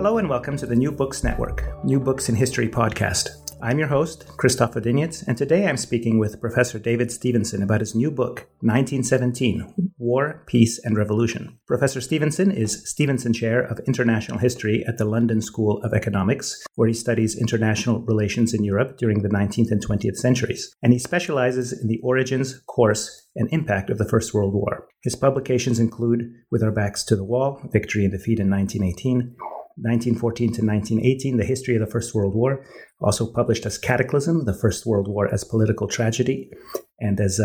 Hello and welcome to the New Books Network, New Books in History podcast. I'm your host, Christopher Dignitz, and today I'm speaking with Professor David Stevenson about his new book, 1917, War, Peace, and Revolution. Professor Stevenson is Stevenson Chair of International History at the London School of Economics, where he studies international relations in Europe during the 19th and 20th centuries, and he specializes in the origins, course, and impact of the First World War. His publications include With Our Backs to the Wall, Victory and Defeat in 1918, 1914 to 1918, The History of the First World War, also published as Cataclysm, The First World War as Political Tragedy, and as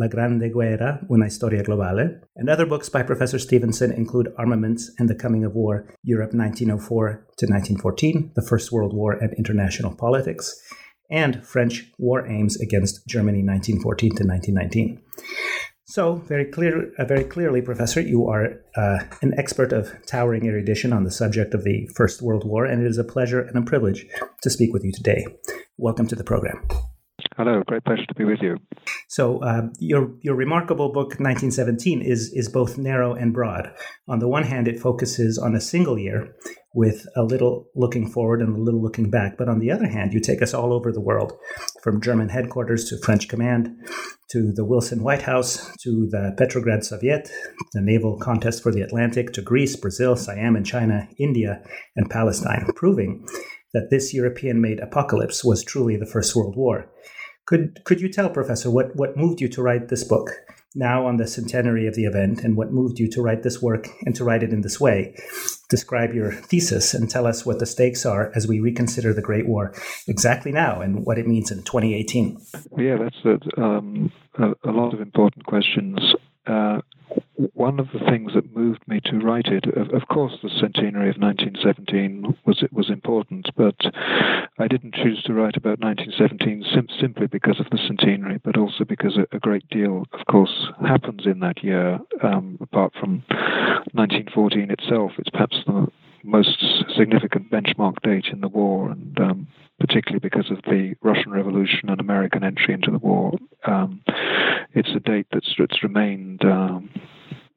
La Grande Guerra, Una Historia Globale. And other books by Professor Stevenson include Armaments and the Coming of War, Europe 1904 to 1914, The First World War and International Politics, and French War Aims Against Germany 1914 to 1919. So, very clearly, Professor, you are an expert of towering erudition on the subject of the First World War, and it is a pleasure and a privilege to speak with you today. Welcome to the program. Hello, great pleasure to be with you. So, your remarkable book, 1917, is both narrow and broad. On the one hand, it focuses on a single year, with a little looking forward and a little looking back. But on the other hand, you take us all over the world, from German headquarters to French command, to the Wilson White House, to the Petrograd Soviet, the naval contest for the Atlantic, to Greece, Brazil, Siam and China, India, and Palestine, proving that this European-made apocalypse was truly the First World War. Could you tell, Professor, what moved you to write this book, now on the centenary of the event, and what moved you to write this work and to write it in this way? Describe your thesis and tell us what the stakes are as we reconsider the Great War exactly now and what it means in 2018. Yeah, that's a lot of important questions. One of the things that moved me to write it, of course, the centenary of 1917 was important, but I didn't choose to write about 1917 simply because of the centenary, but also because a great deal, of course, happens in that year. Apart from 1914 itself, it's perhaps the most significant benchmark date in the war, and particularly because of the Russian Revolution and American entry into the war. It's a date that's remained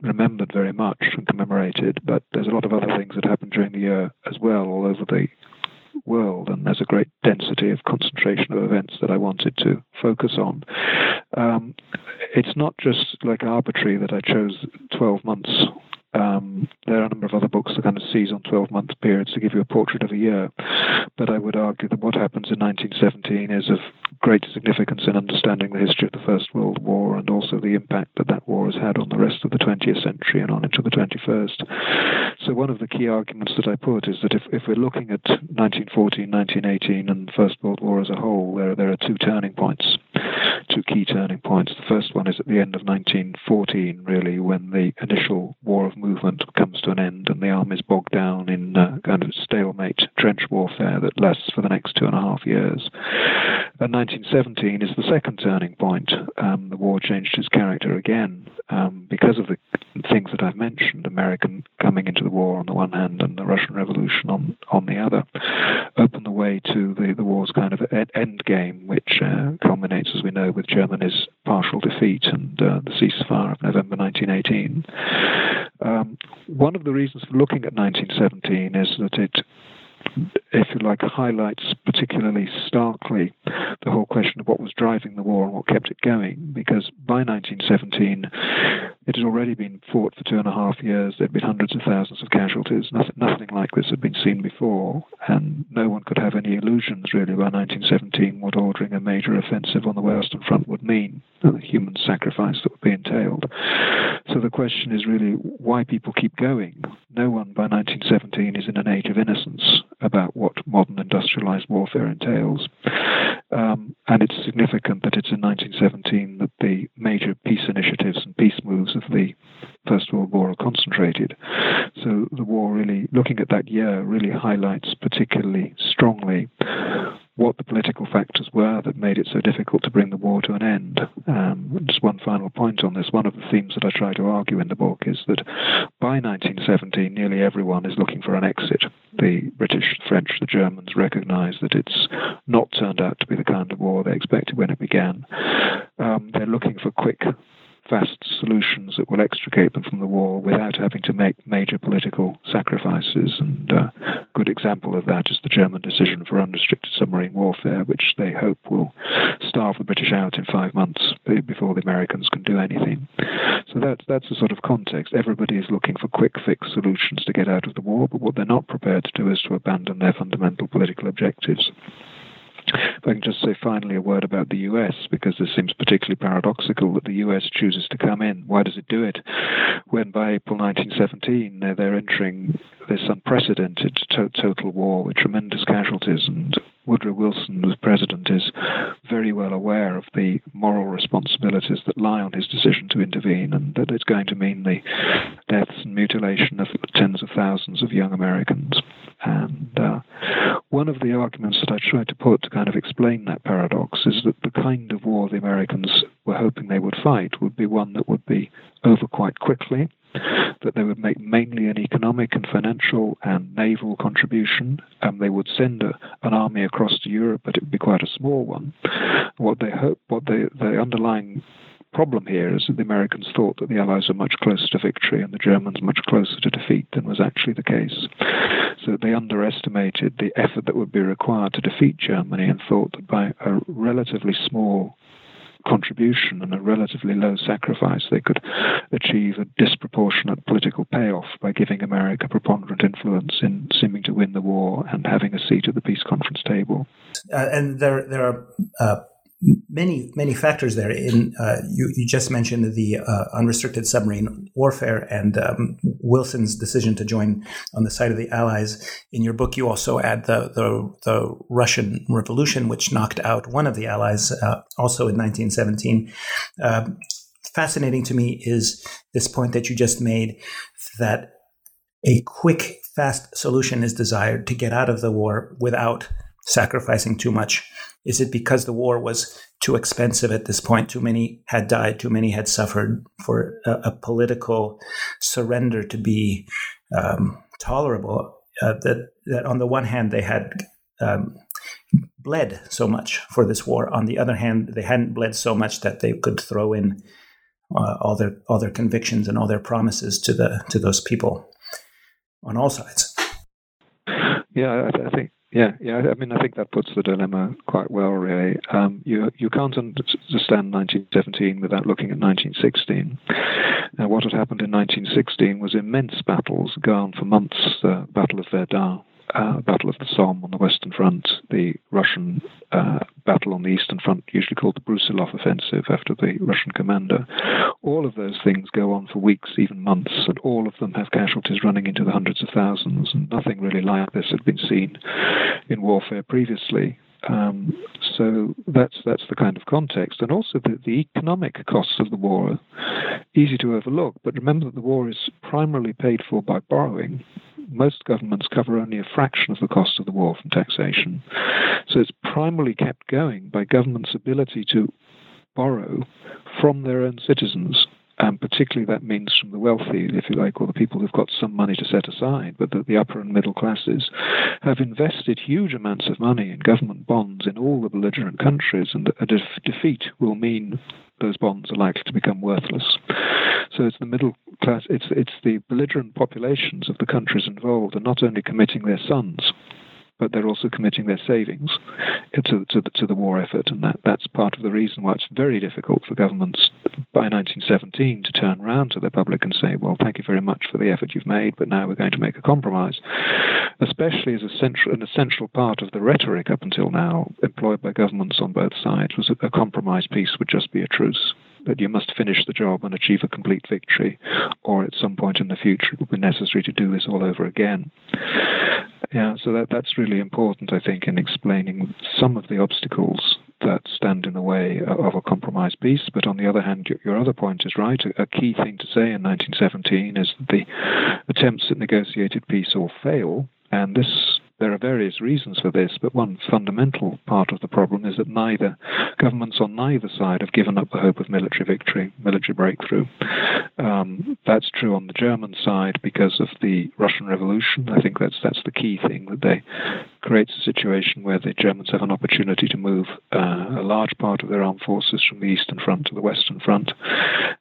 remembered very much and commemorated, but there's a lot of other things that happened during the year as well all over the world, and there's a great density of concentration of events that I wanted to focus on. It's not just like arbitrary that I chose 12 months. There are a number of other books that kind of seize on 12-month periods to give you a portrait of a year, but I would argue that what happens in 1917 is of great significance in understanding the history of the First World War and also the impact that that war has had on the rest of the 20th century and on into the 21st. So one of the key arguments that I put is that if we're looking at 1914, 1918 and the First World War as a whole, there are two key turning points. The first one is at the end of 1914, really, when the initial war of movement comes to an end and the armies bogged down in kind of stalemate trench warfare that lasts for the next 2.5 years. And 1917 is the second turning point. The war changed its character again because of the things that I've mentioned, American coming into the war on the one hand and the Russian Revolution on the other, open the way to the war's kind of end game, which culminates, as we know, with Germany's partial defeat and the ceasefire of November 1918. One of the reasons for looking at 1917 is that it if you like, highlights particularly starkly the whole question of what was driving the war and what kept it going, because by 1917, it had already been fought for 2.5 years. There'd been hundreds of thousands of casualties. Nothing like this had been seen before, and no one could have any illusions, really, by 1917 what ordering a major offensive on the Western Front would mean and the human sacrifice that would be entailed. So the question is really why people keep going. No one by 1917 is in an age of innocence about what modern industrialized warfare entails. And it's significant that it's in 1917 that the major peace initiatives and peace moves of the First World War are concentrated. So the war really, looking at that year, really highlights particularly strongly what the political factors were that made it so difficult to bring the war to an end. Just one final point on this. One of the themes that I try to argue in the book is that by 1917, nearly everyone is looking for an exit. The British, the French, the Germans recognize that it's not turned out to be the kind of war they expected when it began. They're looking for quick, fast solutions that will extricate them from the war without having to make major political sacrifices. And a good example of that is the German decision for unrestricted submarine warfare, which they hope will starve the British out in 5 months before the Americans can do anything. So that's the sort of context. Everybody is looking for quick fix solutions to get out of the war, but what they're not prepared to do is to abandon their fundamental political objectives. If I can just say finally a word about the US, because this seems particularly paradoxical that the US chooses to come in. Why does it do it when by April 1917 they're entering this unprecedented total war with tremendous casualties? And Woodrow Wilson, as president, is very well aware of the moral responsibilities that lie on his decision to intervene, and that it's going to mean the deaths and mutilation of tens of thousands of young Americans. And one of the arguments that I tried to put to kind of explain that paradox is that the kind of war the Americans were hoping they would fight would be one that would be over quite quickly, that they would make mainly an economic and financial and naval contribution, and they would send an army across to Europe, but it would be quite a small one. The underlying problem here is that the Americans thought that the Allies were much closer to victory and the Germans much closer to defeat than was actually the case. So they underestimated the effort that would be required to defeat Germany and thought that by a relatively small contribution and a relatively low sacrifice, they could achieve a disproportionate political payoff by giving America preponderant influence in seeming to win the war and having a seat at the peace conference table. And there are many factors there. You just mentioned the unrestricted submarine warfare and Wilson's decision to join on the side of the Allies. In your book, you also add the Russian Revolution, which knocked out one of the Allies, also in 1917. Fascinating to me is this point that you just made, that a quick, fast solution is desired to get out of the war without sacrificing too much. Is it because the war was too expensive at this point? Too many had died, too many had suffered for a political surrender to be tolerable? That on the one hand, they had bled so much for this war. On the other hand, they hadn't bled so much that they could throw in all their convictions and all their promises to those people on all sides. Yeah, I think. Yeah. I mean, I think that puts the dilemma quite well, really. You can't understand 1917 without looking at 1916. Now, what had happened in 1916 was immense battles gone for months. Battle of Verdun, Battle of the Somme on the Western Front, the Russian battle on the Eastern Front, usually called the Brusilov Offensive after the Russian commander. All of those things go on for weeks, even months, and all of them have casualties running into the hundreds of thousands, and nothing really like this had been seen in warfare previously. So that's the kind of context. And also the economic costs of the war are easy to overlook, but remember that the war is primarily paid for by borrowing. Most governments cover only a fraction of the cost of the war from taxation. So it's primarily kept going by governments' ability to borrow from their own citizens. And particularly that means from the wealthy, if you like, or the people who've got some money to set aside, but that the upper and middle classes have invested huge amounts of money in government bonds in all the belligerent countries, and a defeat will mean those bonds are likely to become worthless. So it's the middle class, it's the belligerent populations of the countries involved are not only committing their sons but they're also committing their savings to the war effort, and that's part of the reason why it's very difficult for governments by 1917 to turn around to their public and say, well, thank you very much for the effort you've made, but now we're going to make a compromise, especially as an essential part of the rhetoric up until now employed by governments on both sides was a compromise peace would just be a truce, that you must finish the job and achieve a complete victory, or at some point in the future it will be necessary to do this all over again. Yeah, so that's really important, I think, in explaining some of the obstacles that stand in the way of a compromise peace. But on the other hand, your other point is right. A key thing to say in 1917 is that the attempts at negotiated peace all fail, and there are various reasons for this, but one fundamental part of the problem is that neither governments on neither side have given up the hope of military victory, military breakthrough. That's true on the German side because of the Russian Revolution. I think that's the key thing, that they creates a situation where the Germans have an opportunity to move a large part of their armed forces from the Eastern Front to the Western Front.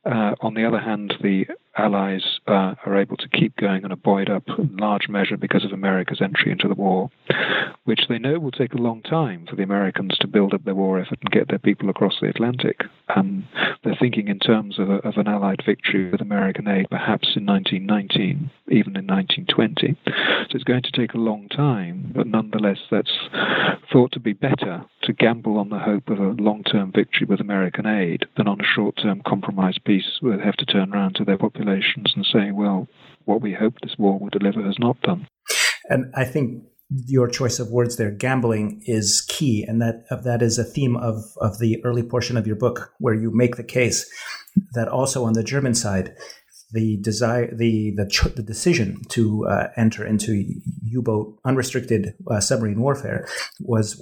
On the other hand, the Allies are able to keep going and buoyed up in large measure because of America's entry into the war, which they know will take a long time for the Americans to build up their war effort and get their people across the Atlantic. They're thinking in terms of an Allied victory with American aid, perhaps in 1919, even in 1920. So it's going to take a long time, but nonetheless, that's thought to be better to gamble on the hope of a long-term victory with American aid than on a short-term compromise peace where they have to turn around to their population and saying, well, what we hope this war will deliver has not done. And I think your choice of words there, gambling, is key. And that is a theme of the early portion of your book, where you make the case that also on the German side, the desire, the decision to enter into U-boat unrestricted submarine warfare was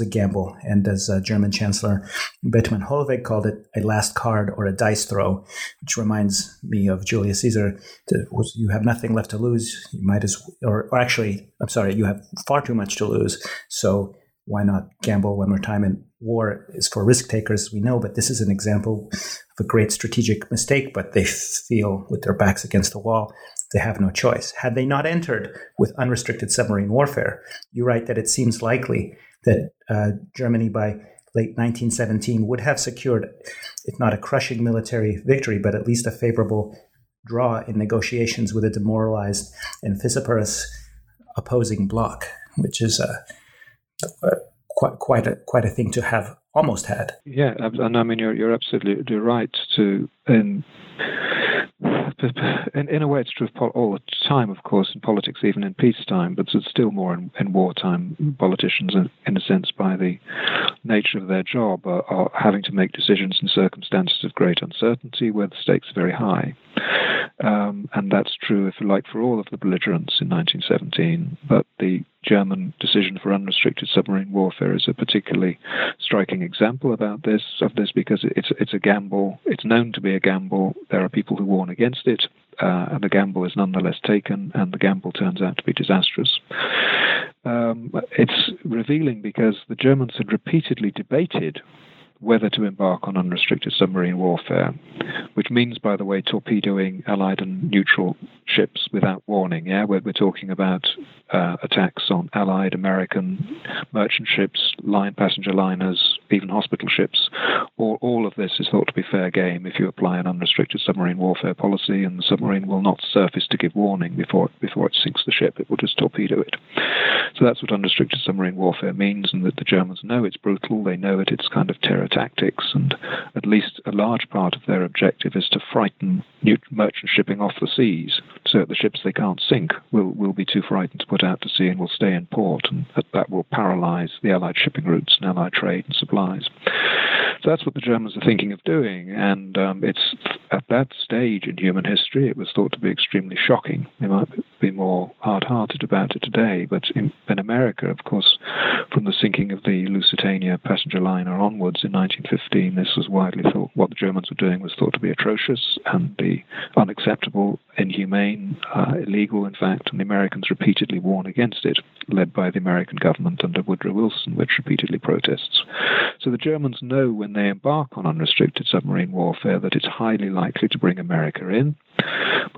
a gamble, and as German Chancellor Bethmann Hollweg called it, a last card or a dice throw, which reminds me of Julius Caesar. You have nothing left to lose. You might as or actually, I'm sorry, you have far too much to lose. So why not gamble one more time? And war is for risk takers, we know, but this is an example of a great strategic mistake, but they feel with their backs against the wall, they have no choice. Had they not entered with unrestricted submarine warfare, you write that it seems likely that Germany by late 1917 would have secured, if not a crushing military victory, but at least a favorable draw in negotiations with a demoralized and vociferous opposing bloc, which is quite a thing to have almost had. Yeah, and I mean you're absolutely right to in a way it's true all the time, of course, in politics, even in peacetime, but it's still more in wartime. Politicians, in a sense, by the nature of their job, are having to make decisions in circumstances of great uncertainty where the stakes are very high. And that's true, if you like, for all of the belligerents in 1917, but the German decision for unrestricted submarine warfare is a particularly striking example of this because it's a gamble. It's known to be a gamble. There are people who warn against it, and the gamble is nonetheless taken, and the gamble turns out to be disastrous. It's revealing because the Germans had repeatedly debated whether to embark on unrestricted submarine warfare, which means, by the way, torpedoing Allied and neutral ships without warning. Yeah, where we're talking about attacks on Allied American merchant ships, passenger liners, even hospital ships. All of this is thought to be fair game if you apply an unrestricted submarine warfare policy, and the submarine will not surface to give warning before it sinks the ship. It will just torpedo it. So that's what unrestricted submarine warfare means, and that the Germans know it's brutal. They know it. It's kind of terror tactics, and at least a large part of their objective is to frighten merchant shipping off the seas, so that the ships they can't sink will be too frightened to put out to sea and will stay in port, and that will paralyze the Allied shipping routes and Allied trade and supplies. So that's what the Germans are thinking of doing, and it's at that stage in human history it was thought to be extremely shocking. They might be more hard-hearted about it today, but in America, of course, from the sinking of the Lusitania passenger liner onwards in 1915, this was widely thought, what the Germans were doing was thought to be atrocious and be unacceptable, inhumane, illegal, in fact, and the Americans repeatedly warn against it, led by the American government under Woodrow Wilson, which repeatedly protests. So the Germans know when they embark on unrestricted submarine warfare that it's highly likely to bring America in,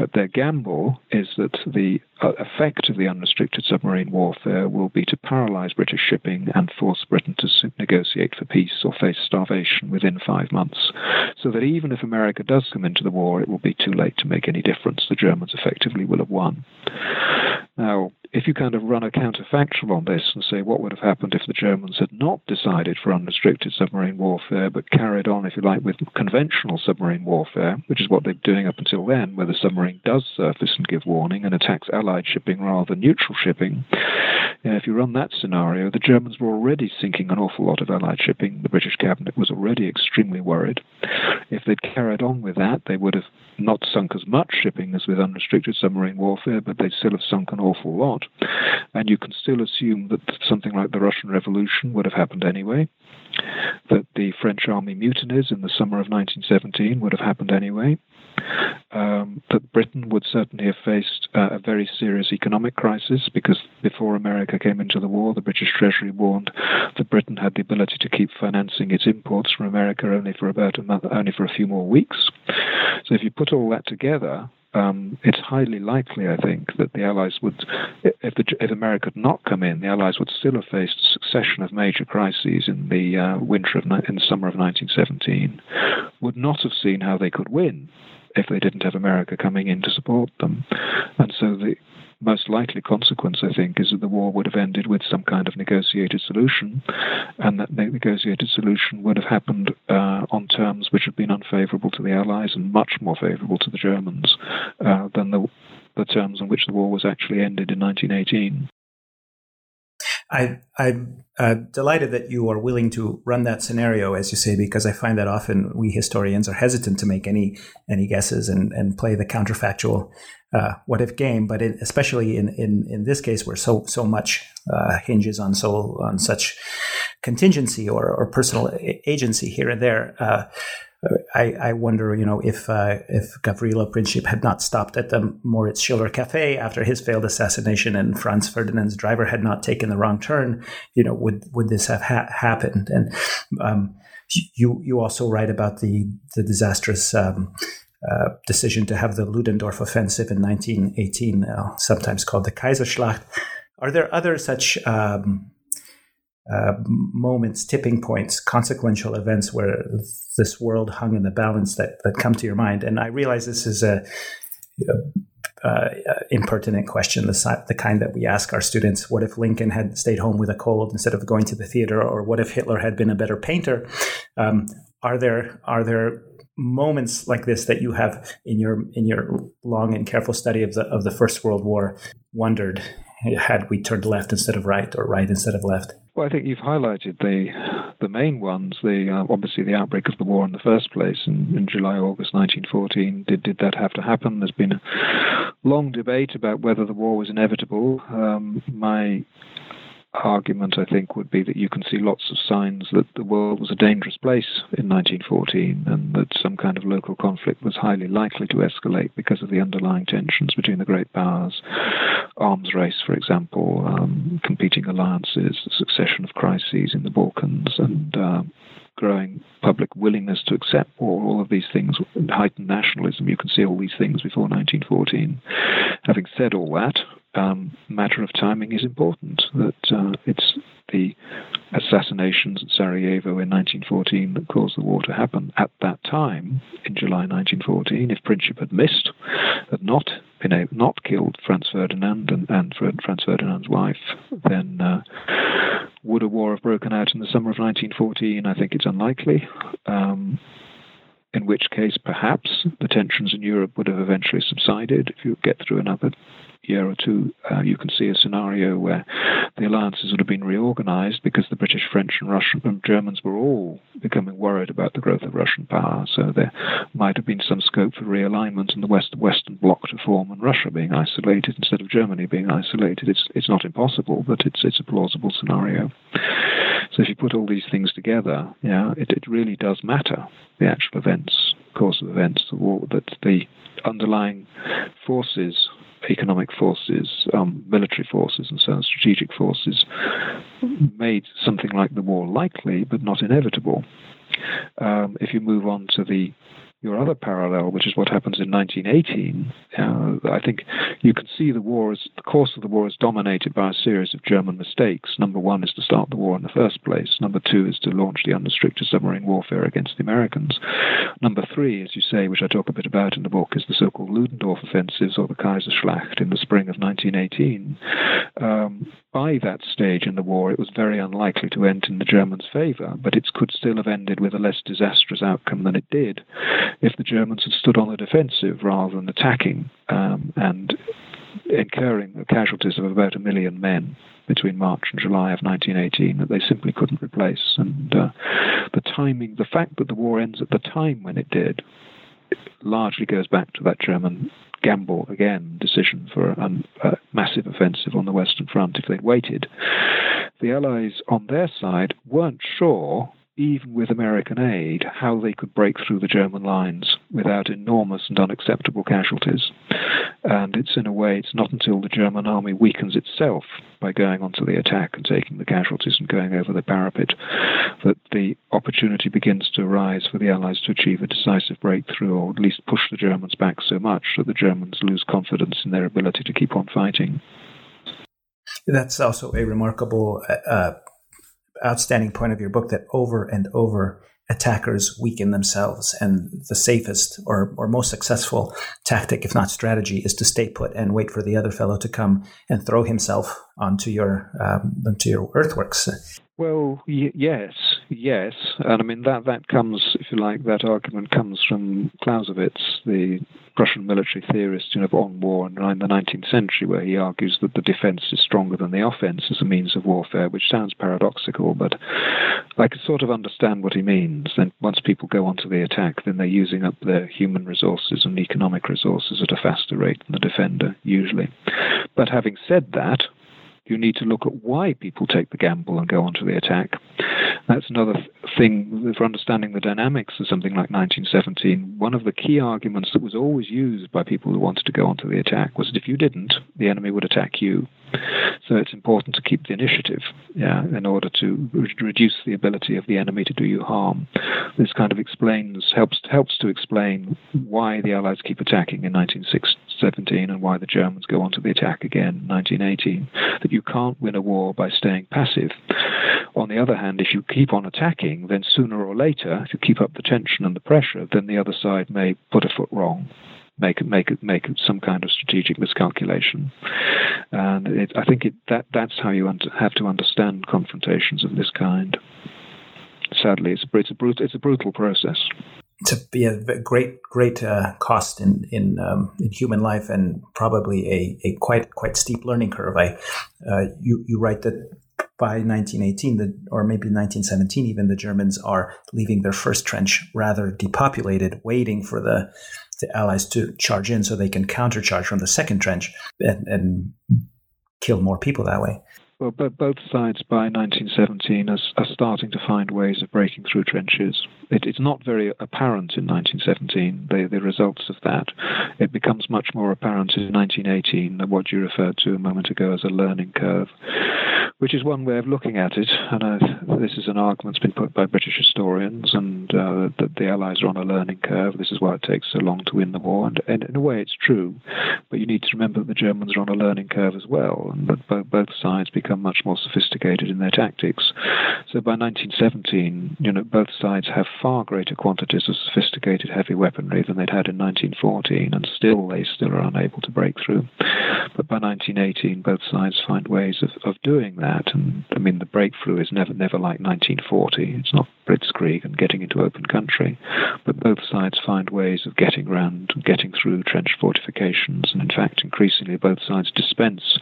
But their gamble is that the effect of the unrestricted submarine warfare will be to paralyze British shipping and force Britain to negotiate for peace or face starvation within 5 months. So that even if America does come into the war, it will be too late to make any difference. The Germans effectively will have won. Now, if you kind of run a counterfactual on this and say what would have happened if the Germans had not decided for unrestricted submarine warfare but carried on, if you like, with conventional submarine warfare, which is what they're doing up until then, where the submarine does surface and give warning and attacks Allied shipping rather than neutral shipping, if you run that scenario, the Germans were already sinking an awful lot of Allied shipping. The British cabinet was already extremely worried. If they'd carried on with that, they would have not sunk as much shipping as with unrestricted submarine warfare, but they'd still have sunk an awful lot. And you can still assume that something like the Russian Revolution would have happened anyway, that the French army mutinies in the summer of 1917 would have happened anyway, that Britain would certainly have faced a very serious economic crisis, because before America came into the war, the British Treasury warned that Britain had the ability to keep financing its imports from America only for about a month, only for a few more weeks. So if you put all that together, it's highly likely, I think, that the Allies would, if America had not come in, the Allies would still have faced a succession of major crises in the summer of 1917, would not have seen how they could win if they didn't have America coming in to support them. And so the most likely consequence, I think, is that the war would have ended with some kind of negotiated solution, and that the negotiated solution would have happened on terms which have been unfavorable to the Allies and much more favorable to the Germans than the terms on which the war was actually ended in 1918. I'm delighted that you are willing to run that scenario, as you say, because I find that often we historians are hesitant to make any guesses and play the counterfactual what-if game. But especially in this case, where so much hinges on such contingency or personal agency here and there. I wonder, if Gavrilo Princip had not stopped at the Moritz Schiller Cafe after his failed assassination, and Franz Ferdinand's driver had not taken the wrong turn, would this have happened? And you also write about the disastrous decision to have the Ludendorff Offensive in 1918, sometimes called the Kaiserschlacht. Are there other such moments, tipping points, consequential events where this world hung in the balance that come to your mind? And I realize this is a impertinent question, the kind that we ask our students: what if Lincoln had stayed home with a cold instead of going to the theater, or what if Hitler had been a better painter? Are there moments like this that you have in your long and careful study of the First World War wondered, had we turned left instead of right, or right instead of left? Well, I think you've highlighted the main ones. Obviously, the outbreak of the war in the first place in July, August 1914. Did that have to happen? There's been a long debate about whether the war was inevitable. My argument, I think, would be that you can see lots of signs that the world was a dangerous place in 1914, and that some kind of local conflict was highly likely to escalate because of the underlying tensions between the great powers, arms race, for example, competing alliances, the succession of crises in the Balkans, and growing public willingness to accept war. All of these things, heightened nationalism, you can see all these things before 1914. Having said all that, matter of timing is important. That it's the assassinations at Sarajevo in 1914 that caused the war to happen at that time in July 1914. If Princip had missed, had not killed Franz Ferdinand and Franz Ferdinand's wife, then would a war have broken out in the summer of 1914? I think it's unlikely. In which case, perhaps the tensions in Europe would have eventually subsided. If you get through another year or two, you can see a scenario where the alliances would have been reorganized, because the British, French, and Russian and Germans were all becoming worried about the growth of Russian power. So there might have been some scope for realignment in the Western Bloc to form, and Russia being isolated instead of Germany being isolated. It's not impossible, but it's a plausible scenario. So if you put all these things together, it really does matter, the actual events, course of events, the war, that the underlying forces, economic forces, military forces, and so on, strategic forces, made something like the war likely but not inevitable. If you move on to the your other parallel, which is what happens in 1918, I think you can see the course of the war is dominated by a series of German mistakes. Number one is to start the war in the first place. Number two is to launch the unrestricted submarine warfare against the Americans. Number three, as you say, which I talk a bit about in the book, is the so-called Ludendorff offensives or the Kaiserschlacht in the spring of 1918. By that stage in the war, it was very unlikely to end in the Germans' favor, but it could still have ended with a less disastrous outcome than it did if the Germans had stood on the defensive rather than attacking and incurring the casualties of about 1 million men between March and July of 1918 that they simply couldn't replace. And the timing, the fact that the war ends at the time when it did, it largely goes back to that German gamble again, decision for a massive offensive on the Western Front if they'd waited. The Allies on their side weren't sure, even with American aid, how they could break through the German lines without enormous and unacceptable casualties. And it's in a way, it's not until the German army weakens itself by going onto the attack and taking the casualties and going over the parapet that the opportunity begins to arise for the Allies to achieve a decisive breakthrough or at least push the Germans back so much that the Germans lose confidence in their ability to keep on fighting. That's also a remarkable outstanding point of your book, that over and over attackers weaken themselves, and the safest or most successful tactic, if not strategy, is to stay put and wait for the other fellow to come and throw himself onto your earthworks. Well, yes, and I mean that comes, if you like, that argument comes from Clausewitz, the Prussian military theorist, on war in the 19th century, where he argues that the defense is stronger than the offense as a means of warfare, which sounds paradoxical, but I can sort of understand what he means. And once people go onto the attack, then they're using up their human resources and economic resources at a faster rate than the defender, usually. But having said that, you need to look at why people take the gamble and go onto the attack. That's another thing for understanding the dynamics of something like 1917. One of the key arguments that was always used by people who wanted to go onto the attack was that if you didn't, the enemy would attack you. So it's important to keep the initiative, in order to reduce the ability of the enemy to do you harm. This kind of helps to explain why the Allies keep attacking in 1917 and why the Germans go onto the attack again in 1918. That you can't win a war by staying passive. On the other hand, if you keep on attacking, then sooner or later, if you keep up the tension and the pressure, then the other side may put a foot wrong, make some kind of strategic miscalculation. And I think that's how you have to understand confrontations of this kind. Sadly, it's a brutal process. To be a great cost in human life, and probably a quite steep learning curve. You write that by 1918, or maybe 1917 even, the Germans are leaving their first trench rather depopulated, waiting for the Allies to charge in so they can countercharge from the second trench and kill more people that way. Well, but both sides by 1917 are starting to find ways of breaking through trenches. It's not very apparent in 1917, the results of that. It becomes much more apparent in 1918 than what you referred to a moment ago as a learning curve, which is one way of looking at it. And this is an argument that's been put by British historians, and that the Allies are on a learning curve. This is why it takes so long to win the war. And in a way, it's true. But you need to remember that the Germans are on a learning curve as well, and that both sides become much more sophisticated in their tactics. So by 1917, both sides have far greater quantities of sophisticated heavy weaponry than they'd had in 1914, and they still are unable to break through. But by 1918, both sides find ways of doing that. And I mean, the breakthrough is never like 1940. It's not blitzkrieg and getting into open country, but both sides find ways of getting around, getting through trench fortifications, and in fact, increasingly, both sides dispense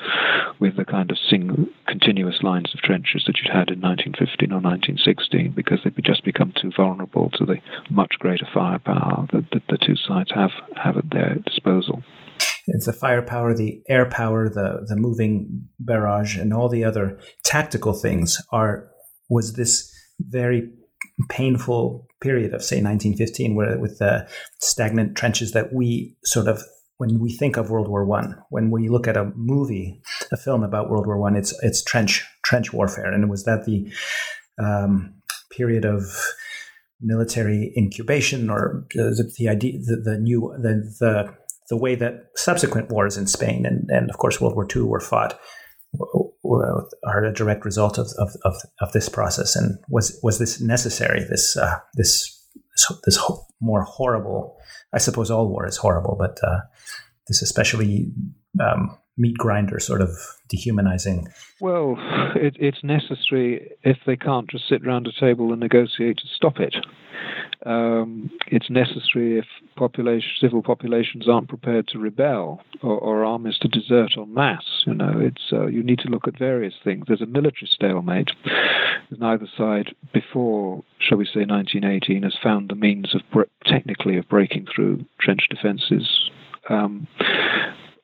with the kind of single continuous lines of trenches that you'd had in 1915 or 1916, because they've just become too vulnerable to the much greater firepower that the two sides have at their disposal. It's the firepower, the air power, the moving barrage, and all the other tactical things. Was this very painful period of, say, 1915, where with the stagnant trenches that we sort of, when we think of World War I, when we look at a film about World War I, it's trench warfare. And was that the period of military incubation, or the way that subsequent wars in Spain and of course World War II were fought are a direct result of this process. And was this necessary? This whole, more horrible. I suppose all war is horrible, but this especially meat grinder sort of dehumanizing. Well, it's necessary if they can't just sit around a table and negotiate to stop it. It's necessary if civil populations aren't prepared to rebel or armies to desert en masse. You know, you need to look at various things. There's a military stalemate. Neither side before, shall we say, 1918 has found the means of breaking through trench defences.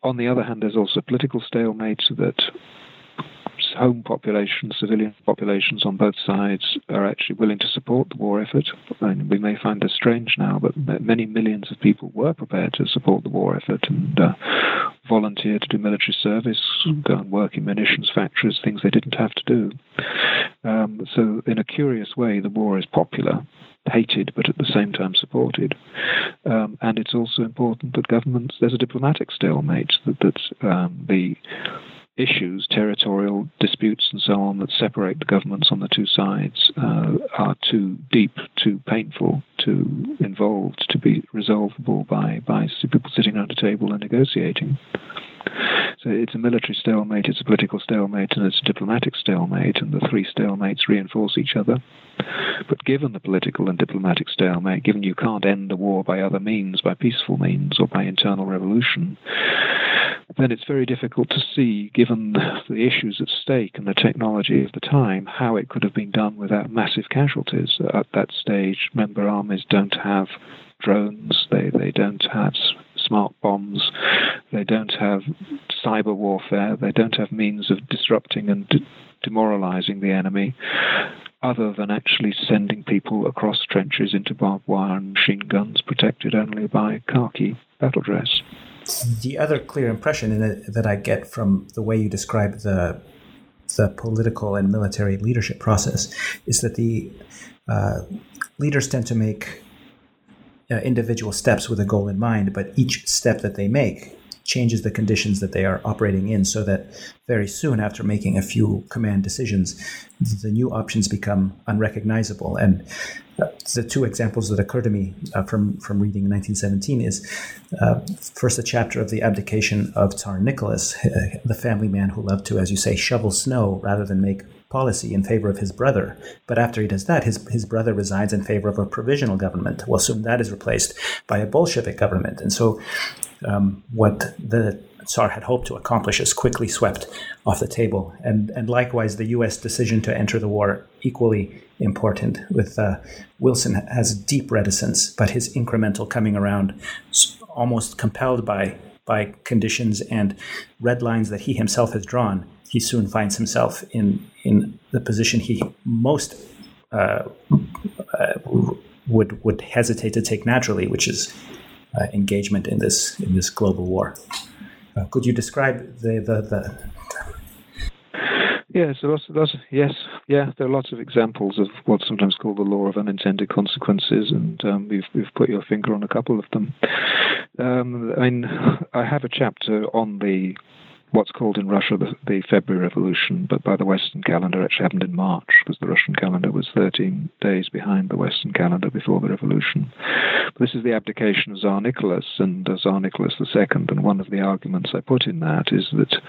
On the other hand, there's also political stalemate that home populations, civilian populations on both sides are actually willing to support the war effort. And we may find this strange now, but many millions of people were prepared to support the war effort and volunteer to do military service, go and work in munitions factories, things they didn't have to do. So in a curious way, the war is popular, hated, but at the same time supported. And it's also important that governments, there's a diplomatic stalemate, that the issues, territorial disputes and so on, that separate the governments on the two sides are too deep, too painful, too involved to be resolvable by people sitting around a table and negotiating. So it's a military stalemate, it's a political stalemate, and it's a diplomatic stalemate, and the three stalemates reinforce each other. But given the political and diplomatic stalemate, given you can't end the war by other means, by peaceful means, or by internal revolution, then it's very difficult to see, given the issues at stake and the technology of the time, how it could have been done without massive casualties. At that stage, member armies don't have drones, they don't have smart bombs, they don't have cyber warfare, they don't have means of disrupting and demoralizing the enemy, other than actually sending people across trenches into barbed wire and machine guns protected only by khaki battle dress. The other clear impression that I get from the way you describe the political and military leadership process is that the leaders tend to make individual steps with a goal in mind, but each step that they make changes the conditions that they are operating in, so that very soon after making a few command decisions, the new options become unrecognizable. And the two examples that occur to me from reading 1917 is first a chapter of the abdication of Tsar Nicholas, the family man who loved to, as you say, shovel snow rather than make policy in favor of his brother. But after he does that, his brother resigns in favor of a provisional government. Well, soon that is replaced by a Bolshevik government. And so what the Tsar had hoped to accomplish is quickly swept off the table. And likewise, the U.S. decision to enter the war, equally important, with Wilson has deep reticence, but his incremental coming around, almost compelled by conditions and red lines that he himself has drawn, he soon finds himself in the position he most would hesitate to take naturally, which is engagement in this global war. Could you describe the? Yes, there are lots of examples of what's sometimes called the law of unintended consequences, and you've put your finger on a couple of them. I have a chapter on the what's called in Russia the February Revolution, but by the Western calendar it actually happened in March, because the Russian calendar was 13 days behind the Western calendar before the revolution. But this is the abdication of Tsar Nicholas and Tsar Nicholas II, and one of the arguments I put in that is that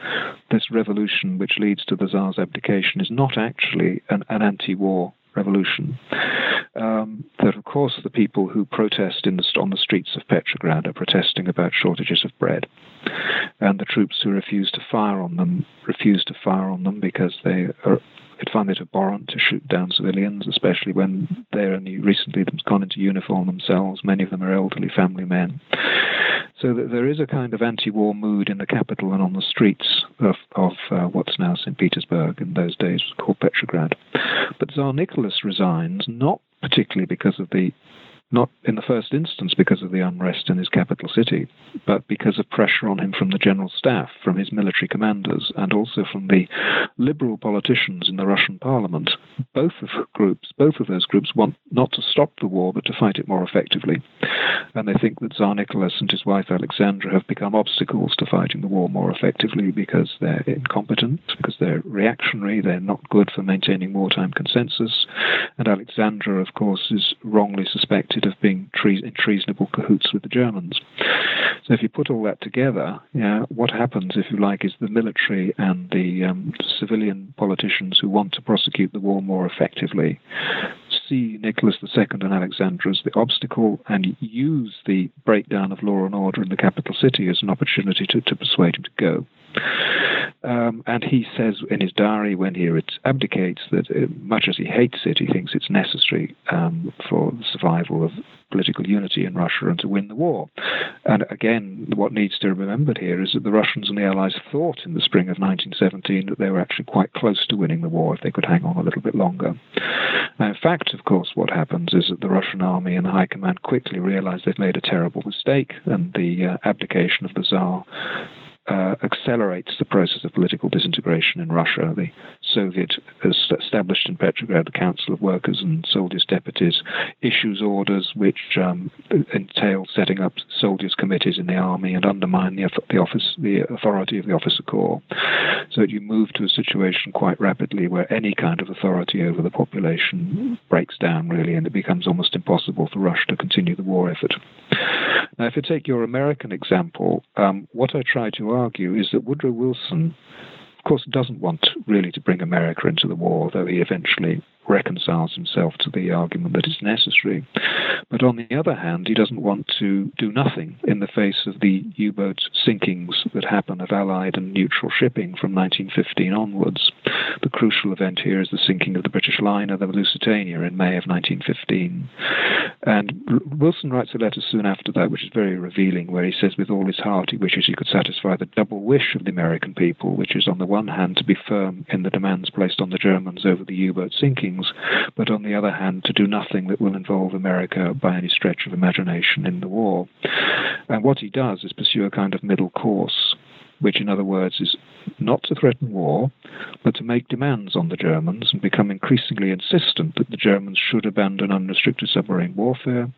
this revolution which leads to the Tsar's abdication is not actually an anti-war revolution. That, of course, the people who protest on the streets of Petrograd are protesting about shortages of bread. And the troops who refuse to fire on them because they find it abhorrent to shoot down civilians, especially when they're only recently gone into uniform themselves. Many of them are elderly family men. So that there is a kind of anti-war mood in the capital and on the streets of what's now St. Petersburg, in those days called Petrograd. But Tsar Nicholas resigns, not particularly because of the not in the first instance because of the unrest in his capital city, but because of pressure on him from the general staff, from his military commanders, and also from the liberal politicians in the Russian parliament. Both of those groups want not to stop the war, but to fight it more effectively. And they think that Tsar Nicholas and his wife Alexandra have become obstacles to fighting the war more effectively because they're incompetent, because they're reactionary, they're not good for maintaining wartime consensus. And Alexandra, of course, is wrongly suspected of being in treasonable cahoots with the Germans. So if you put all that together, what happens, if you like, is the military and the civilian politicians who want to prosecute the war more effectively see Nicholas II and Alexandra as the obstacle and use the breakdown of law and order in the capital city as an opportunity to persuade him to go. And he says in his diary when he abdicates that much as he hates it, he thinks it's necessary for the survival of political unity in Russia and to win the war. And again, what needs to be remembered here is that the Russians and the Allies thought in the spring of 1917 that they were actually quite close to winning the war if they could hang on a little bit longer. Now, in fact, of course, what happens is that the Russian army and the high command quickly realize they've made a terrible mistake, and the abdication of the Tsar accelerates the process of political disintegration in Russia. The Soviet established in Petrograd, the Council of Workers and Soldiers' Deputies, issues orders which entail setting up soldiers' committees in the army and undermine the authority of the officer corps. So you move to a situation quite rapidly where any kind of authority over the population breaks down, really, and it becomes almost impossible for Russia to continue the war effort. Now, if you take your American example, what I try to argue is that Woodrow Wilson, of course, doesn't want really to bring America into the war, though he eventually reconciles himself to the argument that it's necessary. But on the other hand, he doesn't want to do nothing in the face of the U-boat sinkings that happen of Allied and neutral shipping from 1915 onwards. The crucial event here is the sinking of the British liner, the Lusitania, in May of 1915. And Wilson writes a letter soon after that, which is very revealing, where he says with all his heart he wishes he could satisfy the double wish of the American people, which is on the one hand to be firm in the demands placed on the Germans over the U-boat sinking, but on the other hand, to do nothing that will involve America by any stretch of imagination in the war. And what he does is pursue a kind of middle course, which in other words is not to threaten war, but to make demands on the Germans and become increasingly insistent that the Germans should abandon unrestricted submarine warfare.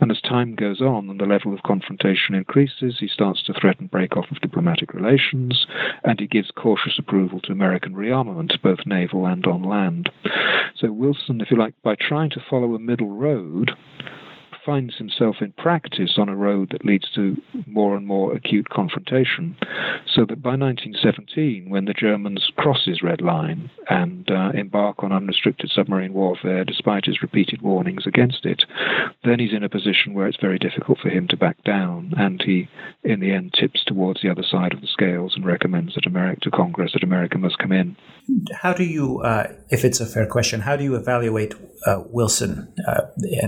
And as time goes on and the level of confrontation increases, he starts to threaten break-off of diplomatic relations, and he gives cautious approval to American rearmament, both naval and on land. So Wilson, if you like, by trying to follow a middle road, finds himself in practice on a road that leads to more and more acute confrontation, so that by 1917, when the Germans cross his red line and embark on unrestricted submarine warfare, despite his repeated warnings against it, then he's in a position where it's very difficult for him to back down, and he, in the end, tips towards the other side of the scales and recommends that to Congress that America must come in. How do you, if it's a fair question, how do you evaluate Wilson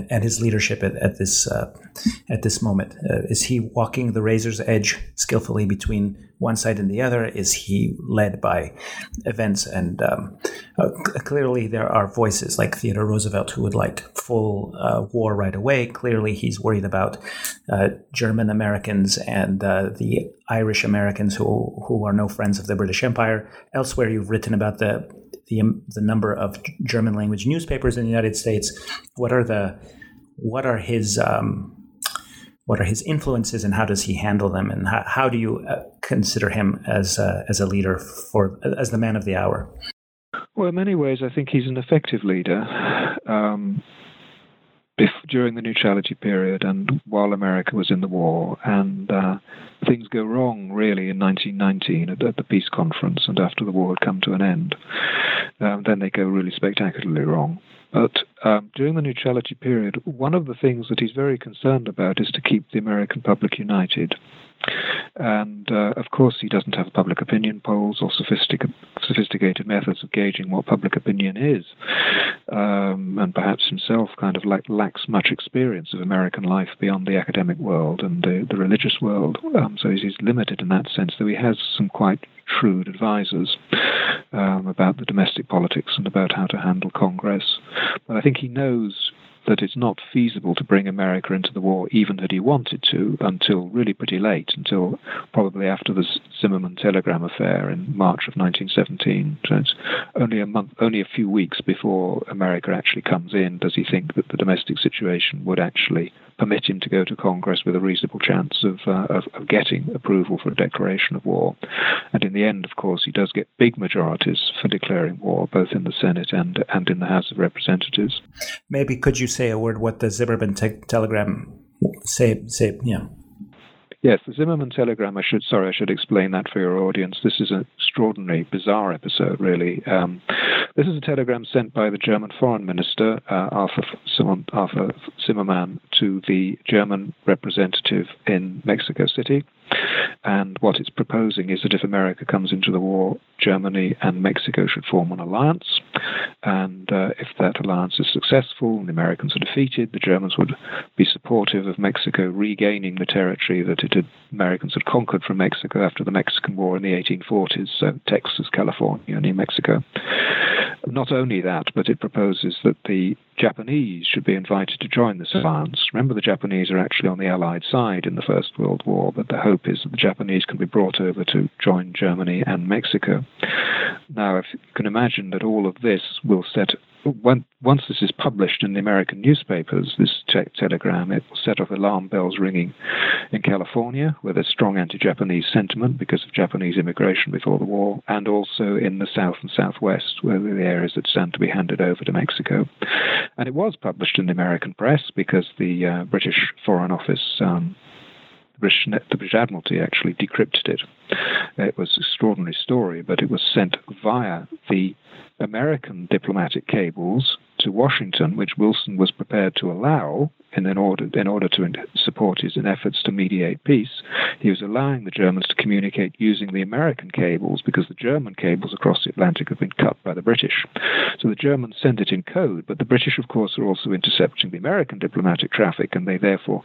and his leadership at this moment? Is he walking the razor's edge skillfully between one side and the other? Is he led by events? And clearly there are voices like Theodore Roosevelt who would like full war right away. Clearly he's worried about German-Americans and the Irish-Americans who are no friends of the British Empire. Elsewhere you've written about the number of German-language newspapers in the United States. What are his influences, and how does he handle them? And how do you consider him as a leader, as the man of the hour? Well, in many ways, I think he's an effective leader. During the neutrality period and while America was in the war, and things go wrong really in 1919 at the peace conference and after the war had come to an end. Then they go really spectacularly wrong. But during the neutrality period, one of the things that he's very concerned about is to keep the American public united. And, of course, he doesn't have public opinion polls or sophisticated methods of gauging what public opinion is, and perhaps himself kind of lacks much experience of American life beyond the academic world and the religious world, so he's limited in that sense, though he has some quite shrewd advisors about the domestic politics and about how to handle Congress. But I think he knows that it's not feasible to bring America into the war, even had he wanted to, until really pretty late, until probably after the Zimmermann telegram affair in March of 1917. So it's only a few weeks before America actually comes in does he think that the domestic situation would actually permit him to go to Congress with a reasonable chance of getting approval for a declaration of war. And in the end, of course, he does get big majorities for declaring war, both in the Senate and in the House of Representatives. Maybe could you say a word what the Zimmermann telegram say? Yeah. Yes, the Zimmermann telegram, I should explain that for your audience. This is an extraordinary, bizarre episode, really. This is a telegram sent by the German foreign minister, Arthur Zimmermann, to the German representative in Mexico City. And what it's proposing is that if America comes into the war, Germany and Mexico should form an alliance. And if that alliance is successful and the Americans are defeated, the Germans would be supportive of Mexico regaining the territory that Americans had conquered from Mexico after the Mexican War in the 1840s, so Texas, California, and New Mexico. Not only that, but it proposes that the Japanese should be invited to join this alliance. Remember, the Japanese are actually on the Allied side in the First World War, but the hope is that the Japanese can be brought over to join Germany and Mexico. Now, if you can imagine that all of this will once this is published in the American newspapers, this telegram, it will set off alarm bells ringing in California, where there's strong anti-Japanese sentiment because of Japanese immigration before the war, and also in the south and southwest, where there are the areas that stand to be handed over to Mexico. And it was published in the American press because the British Foreign Office, the British Admiralty, actually decrypted it. It was an extraordinary story, but it was sent via the American diplomatic cables to Washington, which Wilson was prepared to allow, and in order to support his efforts to mediate peace, he was allowing the Germans to communicate using the American cables because the German cables across the Atlantic had been cut by the British. So the Germans send it in code, but the British, of course, are also intercepting the American diplomatic traffic, and they therefore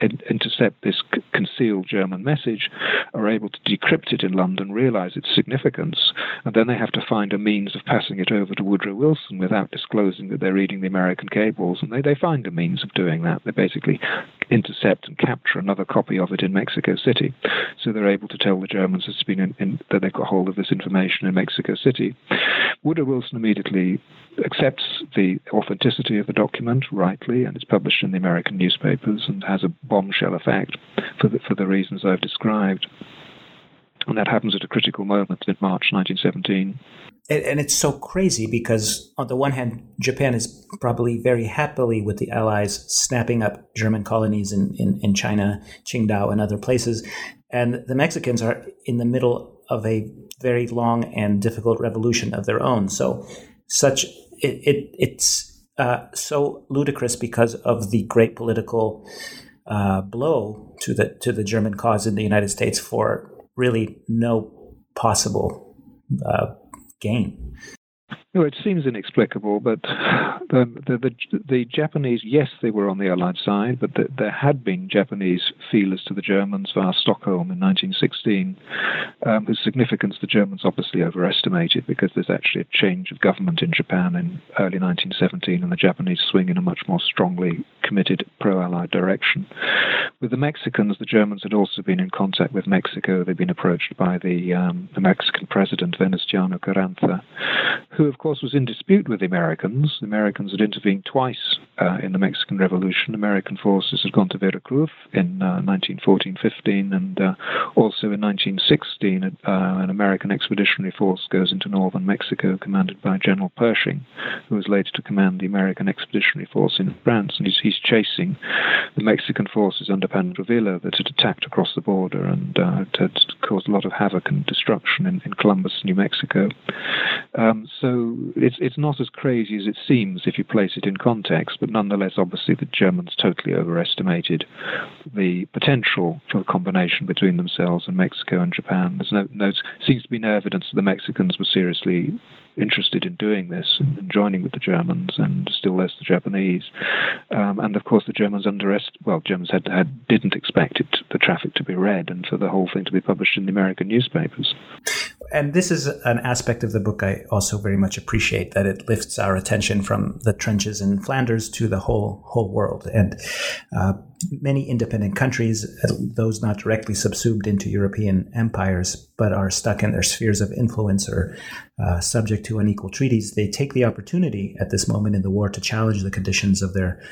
intercept this concealed German message, are able to decrypt it in London, realize its significance, and then they have to find a means of passing it over to Woodrow Wilson without disclosing that they're reading the American cables, and they find a means of doing that. They basically intercept and capture another copy of it in Mexico City. So they're able to tell the Germans it's been that they've got hold of this information in Mexico City. Woodrow Wilson immediately accepts the authenticity of the document, rightly, and it's published in the American newspapers and has a bombshell effect for the reasons I've described. And that happens at a critical moment in March 1917. And it's so crazy because, on the one hand, Japan is probably very happily with the Allies snapping up German colonies in China, Qingdao, and other places. And the Mexicans are in the middle of a very long and difficult revolution of their own. So it's so ludicrous because of the great political blow to the German cause in the United States for really no possible gain. No, it seems inexplicable, but the Japanese, yes, they were on the Allied side, but there had been Japanese feelers to the Germans via Stockholm in 1916, whose significance the Germans obviously overestimated because there's actually a change of government in Japan in early 1917 and the Japanese swing in a much more strongly committed pro-Allied direction. With the Mexicans, the Germans had also been in contact with Mexico. They'd been approached by the Mexican president, Venustiano Carranza, who, of course, was in dispute with the Americans. The Americans had intervened twice in the Mexican Revolution. American forces had gone to Veracruz in 1914-15 and also in 1916 an American expeditionary force goes into northern Mexico commanded by General Pershing, who was later to command the American expeditionary force in France. And he's chasing the Mexican forces under Pancho Villa that had attacked across the border and had caused a lot of havoc and destruction in Columbus, New Mexico. So it's not as crazy as it seems if you place it in context, but nonetheless, obviously, the Germans totally overestimated the potential for a combination between themselves and Mexico and Japan. There's seems to be no evidence that the Mexicans were seriously interested in doing this and joining with the Germans, and still less the Japanese. And of course, the Germans didn't expect the traffic to be read and for the whole thing to be published in the American newspapers. And this is an aspect of the book I also very much appreciate, that it lifts our attention from the trenches in Flanders to the whole world. And many independent countries, those not directly subsumed into European empires, but are stuck in their spheres of influence or subject to unequal treaties, they take the opportunity at this moment in the war to challenge the conditions of their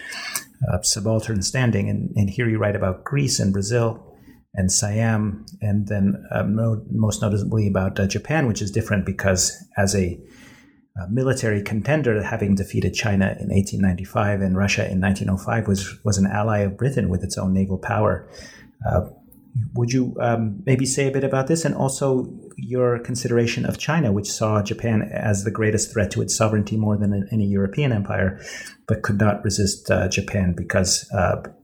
subaltern standing. And here you write about Greece and Brazil and Siam, and then most noticeably about Japan, which is different because as a military contender, having defeated China in 1895 and Russia in 1905, was an ally of Britain with its own naval power. Would you maybe say a bit about this, and also your consideration of China, which saw Japan as the greatest threat to its sovereignty more than any European empire, but could not resist Japan because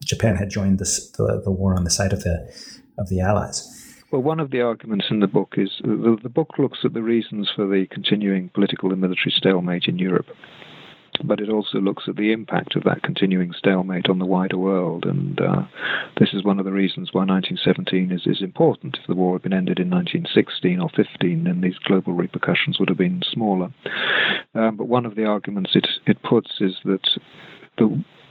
Japan had joined the war on the side of the Allies? Well, one of the arguments in the book is the book looks at the reasons for the continuing political and military stalemate in Europe, but it also looks at the impact of that continuing stalemate on the wider world. And this is one of the reasons why 1917 is important. If the war had been ended in 1916 or 15, then these global repercussions would have been smaller. But one of the arguments it puts is that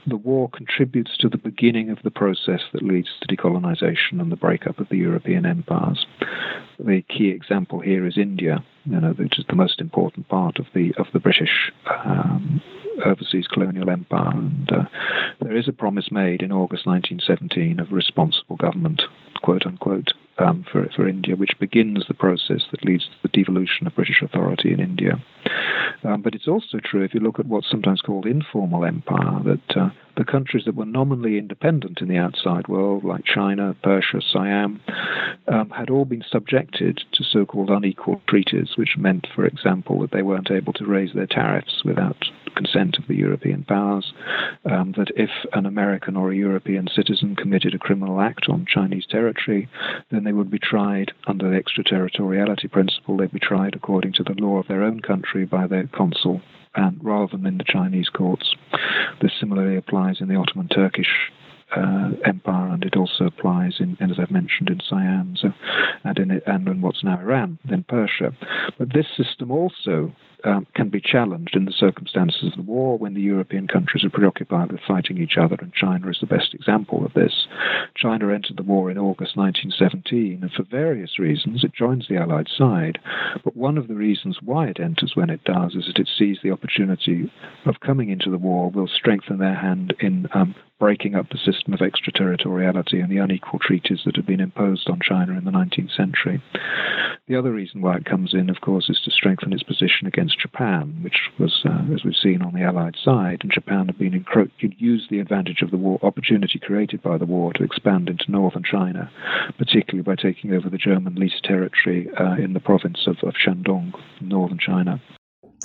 the war contributes to the beginning of the process that leads to decolonization and the breakup of the European empires. The key example here is India, which is the most important part of the British overseas colonial empire. And there is a promise made in August 1917 of responsible government, quote unquote, for India, which begins the process that leads to the devolution of British authority in India. But it's also true, if you look at what's sometimes called informal empire, that the countries that were nominally independent in the outside world, like China, Persia, Siam, had all been subjected to so-called unequal treaties, which meant, for example, that they weren't able to raise their tariffs without consent of the European powers, that if an American or a European citizen committed a criminal act on Chinese territory, then they would be tried under the extraterritoriality principle. They'd be tried according to the law of their own country by their consul, and rather than in the Chinese courts. This similarly applies in the Ottoman Turkish empire, and it also applies in, as I've mentioned, in Siam, and in what's now Iran, then Persia. But this system also can be challenged in the circumstances of the war, when the European countries are preoccupied with fighting each other, and China is the best example of this. China entered the war in August 1917, and for various reasons it joins the Allied side, but one of the reasons why it enters when it does is that it sees the opportunity of coming into the war will strengthen their hand in breaking up the system of extraterritoriality and the unequal treaties that had been imposed on China in the 19th century. The other reason why it comes in, of course, is to strengthen its position against Japan, which was, as we've seen, on the Allied side, and Japan had been used the advantage of the war, opportunity created by the war, to expand into northern China, particularly by taking over the German leased territory in the province of Shandong, northern China.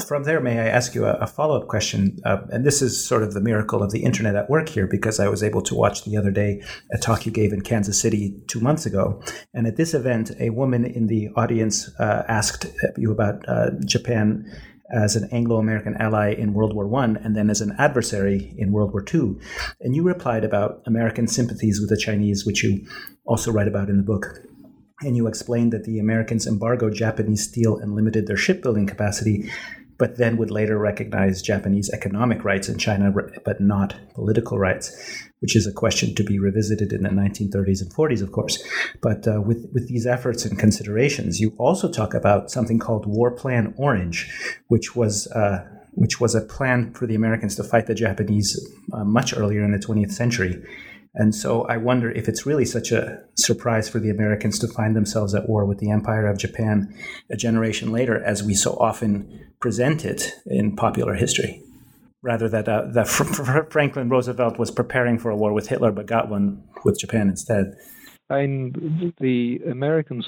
From there, may I ask you a follow-up question? And this is sort of the miracle of the internet at work here, because I was able to watch the other day a talk you gave in Kansas City 2 months ago. And at this event, a woman in the audience asked you about Japan as an Anglo-American ally in World War I and then as an adversary in World War II. And you replied about American sympathies with the Chinese, which you also write about in the book. And you explained that the Americans embargoed Japanese steel and limited their shipbuilding capacity, but then would later recognize Japanese economic rights in China, but not political rights, which is a question to be revisited in the 1930s and 40s, of course. But with these efforts and considerations, you also talk about something called War Plan Orange, which was a plan for the Americans to fight the Japanese much earlier in the 20th century. And so I wonder if it's really such a surprise for the Americans to find themselves at war with the Empire of Japan a generation later, as we so often present it in popular history, rather that Franklin Roosevelt was preparing for a war with Hitler but got one with Japan instead. The Americans,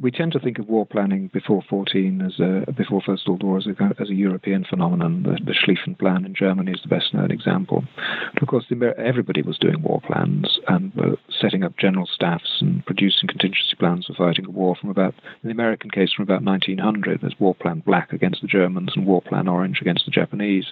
we tend to think of war planning before 14 before First World War as a European phenomenon. The Schlieffen Plan in Germany is the best known example. But of course, everybody was doing war plans and were setting up general staffs and producing contingency plans for fighting a war in the American case, from about 1900. There's War Plan Black against the Germans and War Plan Orange against the Japanese.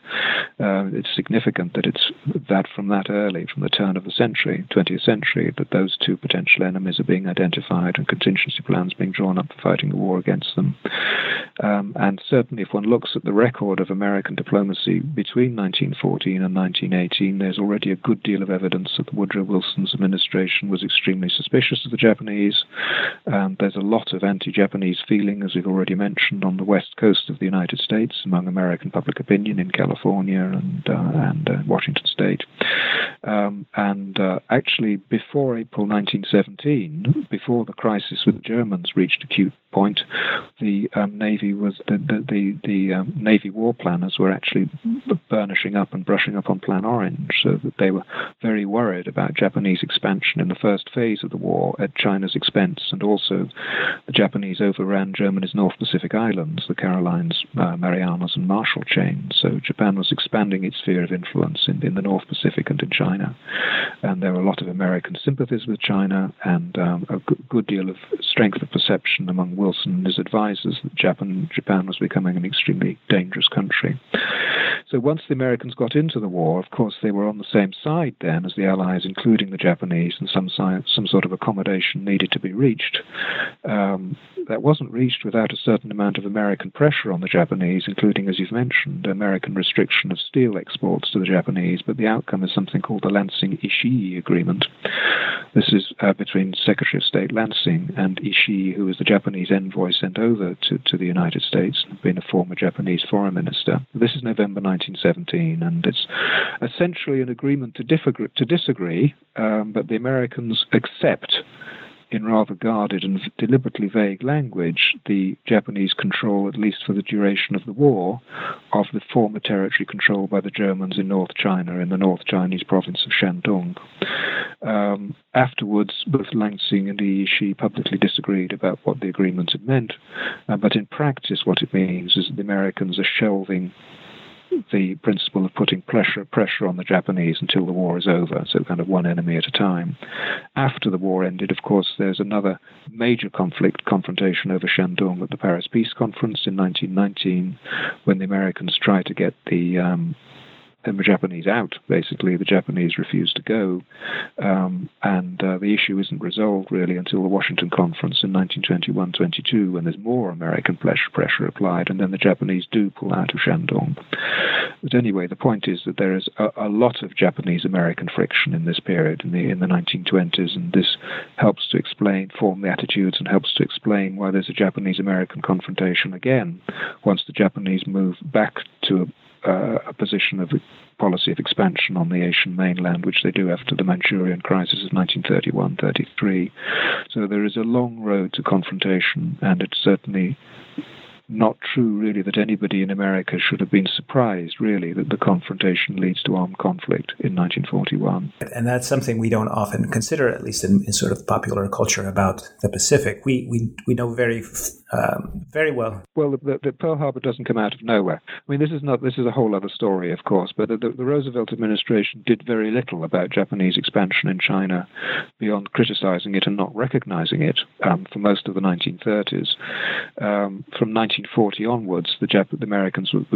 It's significant that it's that from that early, from the turn of the century, 20th century, that those two potential potential enemies are being identified and contingency plans being drawn up for fighting a war against them. And certainly if one looks at the record of American diplomacy between 1914 and 1918, there's already a good deal of evidence that Woodrow Wilson's administration was extremely suspicious of the Japanese. There's a lot of anti-Japanese feeling, as we've already mentioned, on the west coast of the United States, among American public opinion in California and Washington State. Actually, before April 1917, before the crisis with the Germans reached acute point, the Navy war planners were actually burnishing up and brushing up on Plan Orange, so that they were very worried about Japanese expansion in the first phase of the war at China's expense, and also the Japanese overran Germany's North Pacific Islands, the Carolines, Marianas, and Marshall chain. So Japan was expanding its sphere of influence in the North Pacific and in China. And there were a lot of American sympathies with China and a good deal of strength of perception among Wilson and his advisors that Japan was becoming an extremely dangerous country. So once the Americans got into the war, of course, they were on the same side then as the Allies, including the Japanese, and some sort of accommodation needed to be reached. That wasn't reached without a certain amount of American pressure on the Japanese, including, as you've mentioned, American restriction of steel exports to the Japanese, but the outcome is something called the Lansing-Ishii Agreement. This is between Secretary of State Lansing and Ishii, who was the Japanese envoy sent over to the United States, being a former Japanese foreign minister. This is November 1917, and it's essentially an agreement to disagree, but the Americans accept, in rather guarded and deliberately vague language, the Japanese control, at least for the duration of the war, of the former territory controlled by the Germans in North China, in the North Chinese province of Shandong. Afterwards, both Lansing and Ishii publicly disagreed about what the agreement had meant, but in practice what it means is that the Americans are shelving the principle of putting pressure on the Japanese until the war is over, so kind of one enemy at a time. After the war ended, of course, there's another major confrontation over Shandong at the Paris Peace Conference in 1919, when the Americans try to get the Japanese out. Basically, the Japanese refused to go, the issue isn't resolved really until the Washington Conference in 1921-22, when there's more American pressure applied, and then the Japanese do pull out of Shandong. But anyway, the point is that there is a lot of Japanese-American friction in this period, in the 1920s, and this helps to form the attitudes and helps to explain why there's a Japanese-American confrontation again once the Japanese move back to a position of policy of expansion on the Asian mainland, which they do after the Manchurian crisis of 1931-33. So there is a long road to confrontation, and it's certainly not true, really, that anybody in America should have been surprised, really, that the confrontation leads to armed conflict in 1941. And that's something we don't often consider, at least in sort of popular culture about the Pacific. We know very well. Well, the Pearl Harbor doesn't come out of nowhere. I mean, this is a whole other story, of course. But the Roosevelt administration did very little about Japanese expansion in China, beyond criticizing it and not recognizing it for most of the 1930s. From 1940 onwards, the Americans were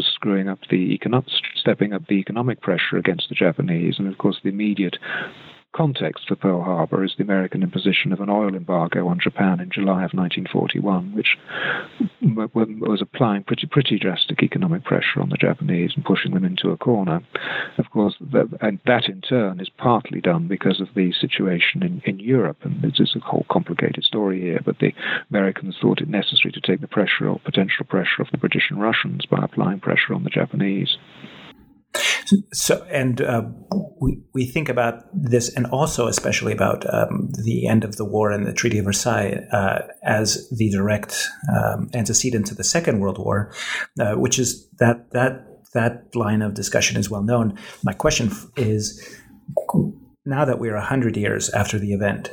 stepping up the economic pressure against the Japanese, and of course the immediate context for Pearl Harbor is the American imposition of an oil embargo on Japan in July of 1941, which was applying pretty drastic economic pressure on the Japanese and pushing them into a corner. Of course, that in turn is partly done because of the situation in Europe, and it's a whole complicated story here, but the Americans thought it necessary to take the pressure or potential pressure of the British and Russians by applying pressure on the Japanese. So, and we think about this, and also especially about the end of the war and the Treaty of Versailles as the direct antecedent to the Second World War, which is that line of discussion is well known. My question is, now that we are 100 years after the event,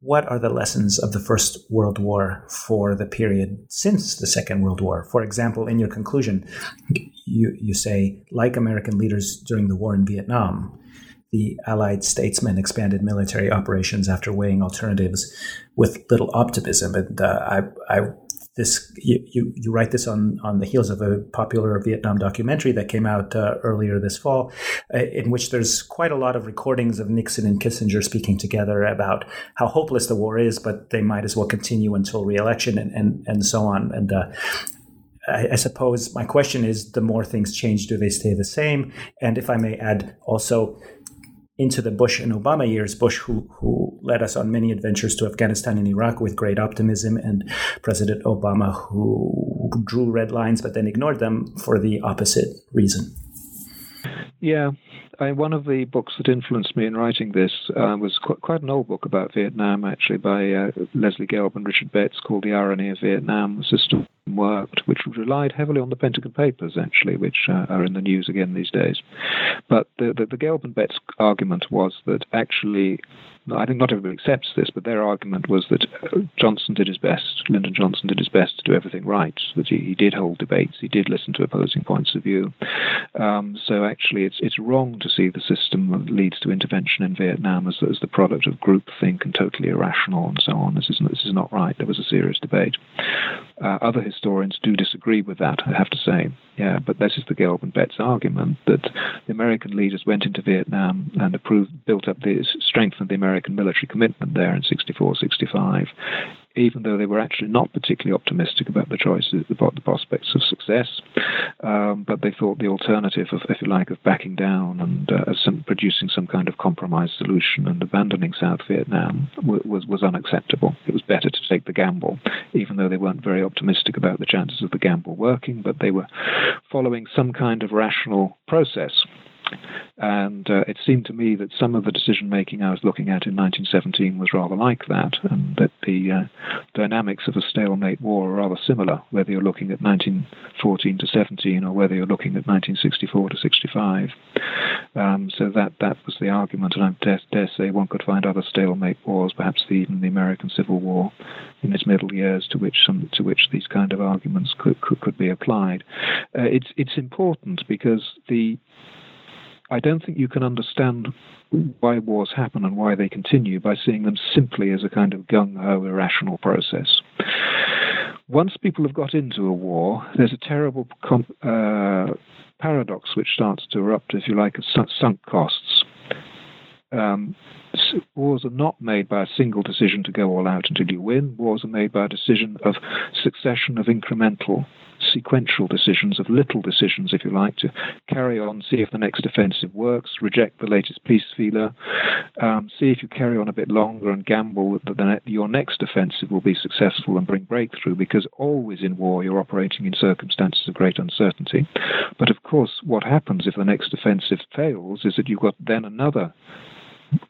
what are the lessons of the First World War for the period since the Second World War? For example, in your conclusion, you say, like American leaders during the war in Vietnam, the Allied statesmen expanded military operations after weighing alternatives with little optimism. And I this, you write this on the heels of a popular Vietnam documentary that came out earlier this fall, in which there's quite a lot of recordings of Nixon and Kissinger speaking together about how hopeless the war is, but they might as well continue until re-election and so on. And I suppose my question is, the more things change, do they stay the same? And if I may add also, into the Bush and Obama years, Bush, who led us on many adventures to Afghanistan and Iraq with great optimism, and President Obama, who drew red lines but then ignored them for the opposite reason. Yeah. One of the books that influenced me in writing this was quite an old book about Vietnam, actually, by Leslie Gelb and Richard Betts, called The Irony of Vietnam, The System Worked, which relied heavily on the Pentagon Papers, actually, which are in the news again these days. But the Gelb and Betts argument was that actually, I think not everybody accepts this, but their argument was that Johnson did his best, Lyndon Johnson did his best to do everything right, that he did hold debates, he did listen to opposing points of view. So actually, it's wrong to see the system that leads to intervention in Vietnam as the product of groupthink and totally irrational and so on. This is not right. There was a serious debate. Other historians do disagree with that, I have to say. Yeah, but this is the Gelb and Betts argument, that the American leaders went into Vietnam and built up the strength of the American military commitment there in 64, 65, even though they were actually not particularly optimistic about the choices, the prospects of success, but they thought the alternative of, if you like, of backing down and producing some kind of compromise solution and abandoning South Vietnam was unacceptable. It was better to take the gamble, even though they weren't very optimistic about the chances of the gamble working, but they were following some kind of rational process. And it seemed to me that some of the decision-making I was looking at in 1917 was rather like that, and that the dynamics of a stalemate war are rather similar, whether you're looking at 1914 to 17 or whether you're looking at 1964 to 65. So that was the argument, and I dare say one could find other stalemate wars, perhaps even the American Civil War in its middle years, to which these kind of arguments could be applied. It's important because I don't think you can understand why wars happen and why they continue by seeing them simply as a kind of gung-ho, irrational process. Once people have got into a war, there's a terrible paradox which starts to erupt, if you like, of sunk costs. Wars are not made by a single decision to go all out until you win. Wars are made by a decision of succession of incremental, sequential decisions, of little decisions, if you like, to carry on, see if the next offensive works, reject the latest peace feeler, see if you carry on a bit longer and gamble that your next offensive will be successful and bring breakthrough, because always in war you're operating in circumstances of great uncertainty. But of course, what happens if the next offensive fails is that you've got then another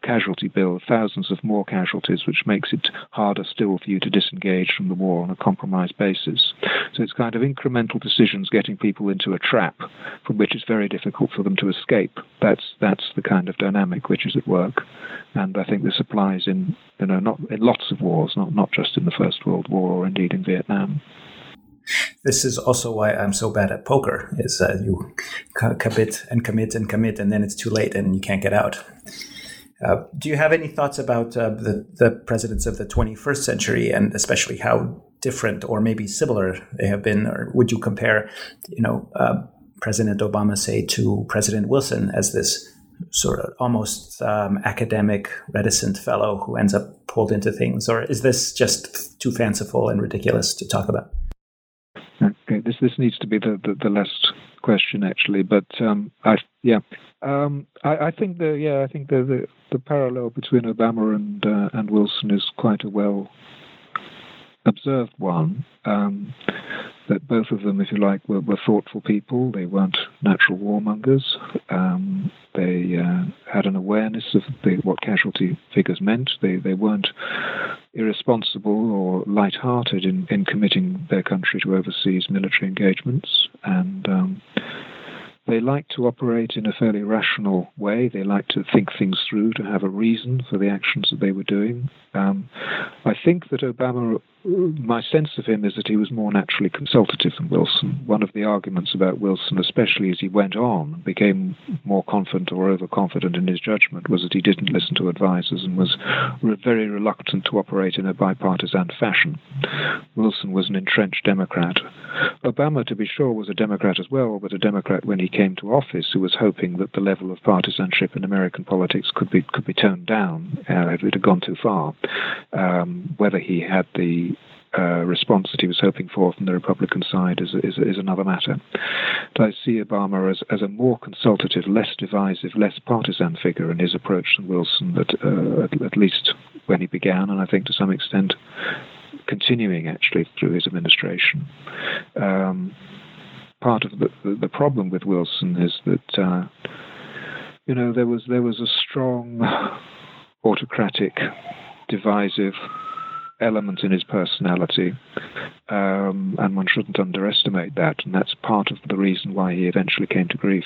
casualty bill, thousands of more casualties, which makes it harder still for you to disengage from the war on a compromise basis. So it's kind of incremental decisions getting people into a trap from which it's very difficult for them to escape. That's the kind of dynamic which is at work, and I think this applies in not in lots of wars, not just in the First World War or indeed in Vietnam. This is also why I'm so bad at poker. Is you commit, and then it's too late and you can't get out. Do you have any thoughts about the presidents of the 21st century, and especially how different or maybe similar they have been? Or would you compare, President Obama, say, to President Wilson as this sort of almost academic, reticent fellow who ends up pulled into things? Or is this just too fanciful and ridiculous to talk about? Okay, this needs to be the last question, actually, but I think the parallel between Obama and Wilson is quite a well observed one. That both of them, if you like, were thoughtful people. They weren't natural warmongers. They had an awareness of what casualty figures meant. They weren't irresponsible or light-hearted in committing their country to overseas military engagements. And They like to operate in a fairly rational way. They like to think things through, to have a reason for the actions that they were doing. I think that Obama, my sense of him is that he was more naturally consultative than Wilson. One of the arguments about Wilson, especially as he went on, became more confident or overconfident in his judgment, was that he didn't listen to advisers and was very reluctant to operate in a bipartisan fashion. Wilson was an entrenched Democrat. Obama, to be sure, was a Democrat as well, but a Democrat when he came to office who was hoping that the level of partisanship in American politics could be toned down if it had gone too far. Whether he had the response that he was hoping for from the Republican side is another matter. But I see Obama as a more consultative, less divisive, less partisan figure in his approach than Wilson, at least when he began, and I think to some extent continuing actually through his administration. Part of the problem with Wilson is that there was a strong autocratic, divisive element in his personality, and one shouldn't underestimate that, and that's part of the reason why he eventually came to grief.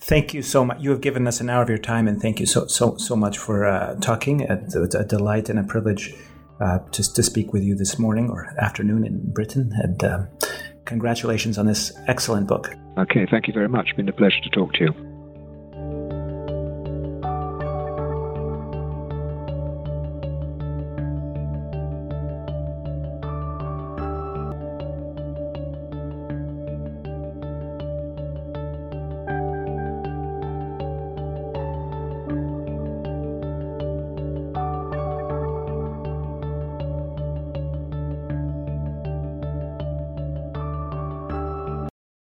Thank you so much. You have given us an hour of your time, and thank you so much for talking. It's a delight and a privilege just to speak with you this morning or afternoon in Britain, and congratulations on this excellent book. Okay, thank you very much. It's been a pleasure to talk to you.